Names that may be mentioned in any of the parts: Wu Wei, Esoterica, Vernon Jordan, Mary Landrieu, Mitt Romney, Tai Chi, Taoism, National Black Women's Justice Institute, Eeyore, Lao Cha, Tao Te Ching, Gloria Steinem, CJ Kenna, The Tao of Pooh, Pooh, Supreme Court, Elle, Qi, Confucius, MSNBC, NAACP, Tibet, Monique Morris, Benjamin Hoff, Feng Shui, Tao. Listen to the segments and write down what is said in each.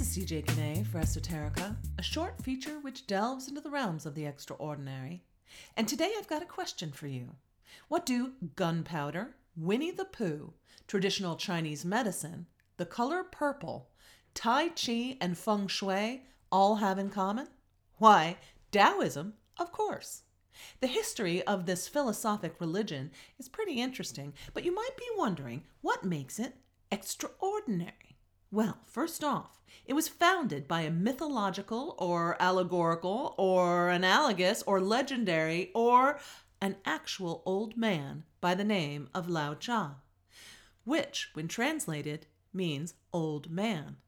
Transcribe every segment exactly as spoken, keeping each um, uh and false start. This is C J Kenna for Esoterica, a short feature which delves into the realms of the extraordinary. And today I've got a question for you. What do gunpowder, Winnie the Pooh, traditional Chinese medicine, the color purple, Tai Chi, and Feng Shui all have in common? Why, Taoism, of course. The history of this philosophic religion is pretty interesting, but you might be wondering what makes it extraordinary. Well, first off, it was founded by a mythological or allegorical or analogous or legendary or an actual old man by the name of Lao Cha, which, when translated, means old man.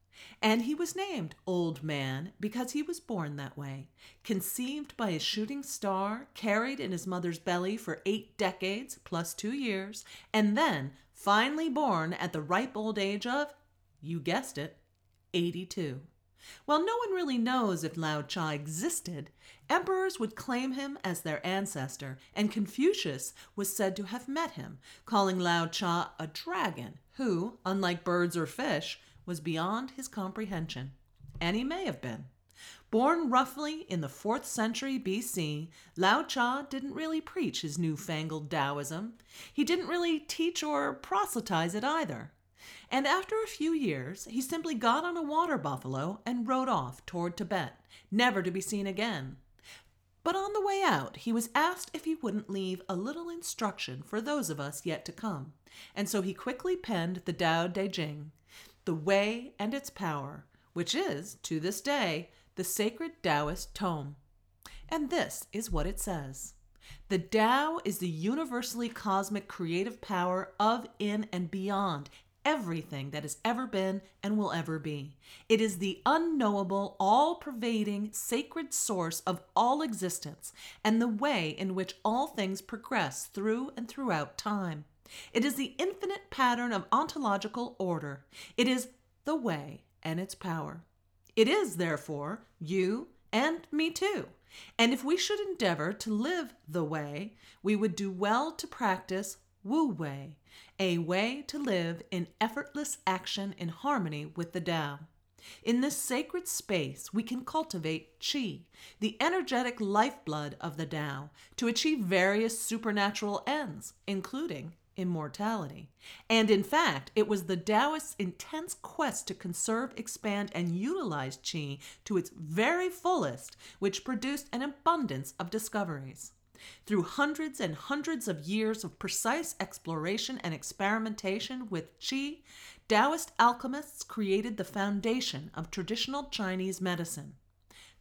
And he was named Old Man because he was born that way, conceived by a shooting star, carried in his mother's belly for eight decades plus two years, and then finally born at the ripe old age of, you guessed it, eighty-two. While no one really knows if Lao Cha existed, emperors would claim him as their ancestor, and Confucius was said to have met him, calling Lao Cha a dragon who, unlike birds or fish, was beyond his comprehension, and he may have been. Born roughly in the fourth century B C, Lao Cha didn't really preach his newfangled Taoism. He didn't really teach or proselytize it either. And after a few years, he simply got on a water buffalo and rode off toward Tibet, never to be seen again. But on the way out, he was asked if he wouldn't leave a little instruction for those of us yet to come, and so he quickly penned the Tao Te Ching, The Way and Its Power, which is, to this day, the sacred Taoist tome. And this is what it says. The Tao is the universally cosmic creative power of, in, and beyond everything that has ever been and will ever be. It is the unknowable, all-pervading, sacred source of all existence and the way in which all things progress through and throughout time. It is the infinite pattern of ontological order. It is the way and its power. It is, therefore, you and me too. And if we should endeavor to live the way, we would do well to practice Wu Wei, a way to live in effortless action in harmony with the Tao. In this sacred space, we can cultivate Qi, the energetic lifeblood of the Tao, to achieve various supernatural ends, including immortality. And in fact, it was the Taoist's intense quest to conserve, expand, and utilize Qi to its very fullest, which produced an abundance of discoveries. Through hundreds and hundreds of years of precise exploration and experimentation with Qi, Taoist alchemists created the foundation of traditional Chinese medicine.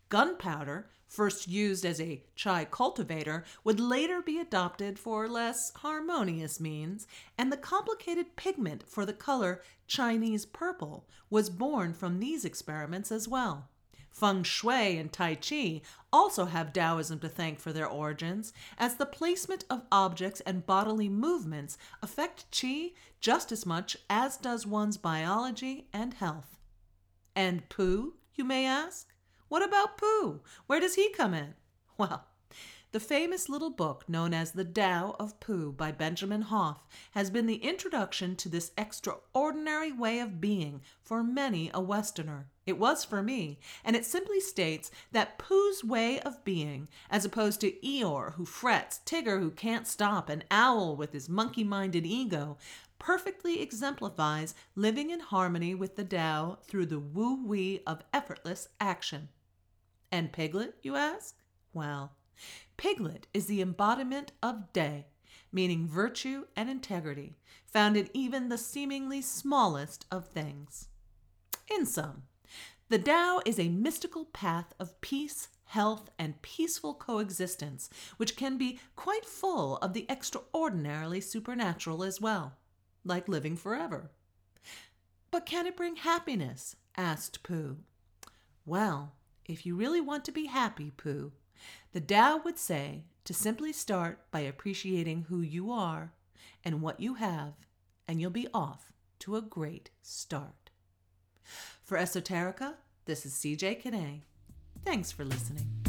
Gunpowder, first used as a chai cultivator, would later be adopted for less harmonious means, and the complicated pigment for the color Chinese purple was born from these experiments as well. Feng Shui and Tai Chi also have Taoism to thank for their origins, as the placement of objects and bodily movements affect Qi just as much as does one's biology and health. And Pooh, you may ask? What about Pooh? Where does he come in? Well, the famous little book known as The Tao of Pooh by Benjamin Hoff has been the introduction to this extraordinary way of being for many a Westerner. It was for me, and it simply states that Pooh's way of being, as opposed to Eeyore who frets, Tigger who can't stop, and Owl with his monkey-minded ego, perfectly exemplifies living in harmony with the Tao through the woo-wee of effortless action. And Piglet, you ask? Well, Piglet is the embodiment of Day, meaning virtue and integrity, found in even the seemingly smallest of things. In sum, the Tao is a mystical path of peace, health, and peaceful coexistence, which can be quite full of the extraordinarily supernatural as well, like living forever. But can it bring happiness? Asked Pooh. Well, if you really want to be happy, Pooh, the Tao would say to simply start by appreciating who you are and what you have, and you'll be off to a great start. For Esoterica, this is C J Kenna. Thanks for listening.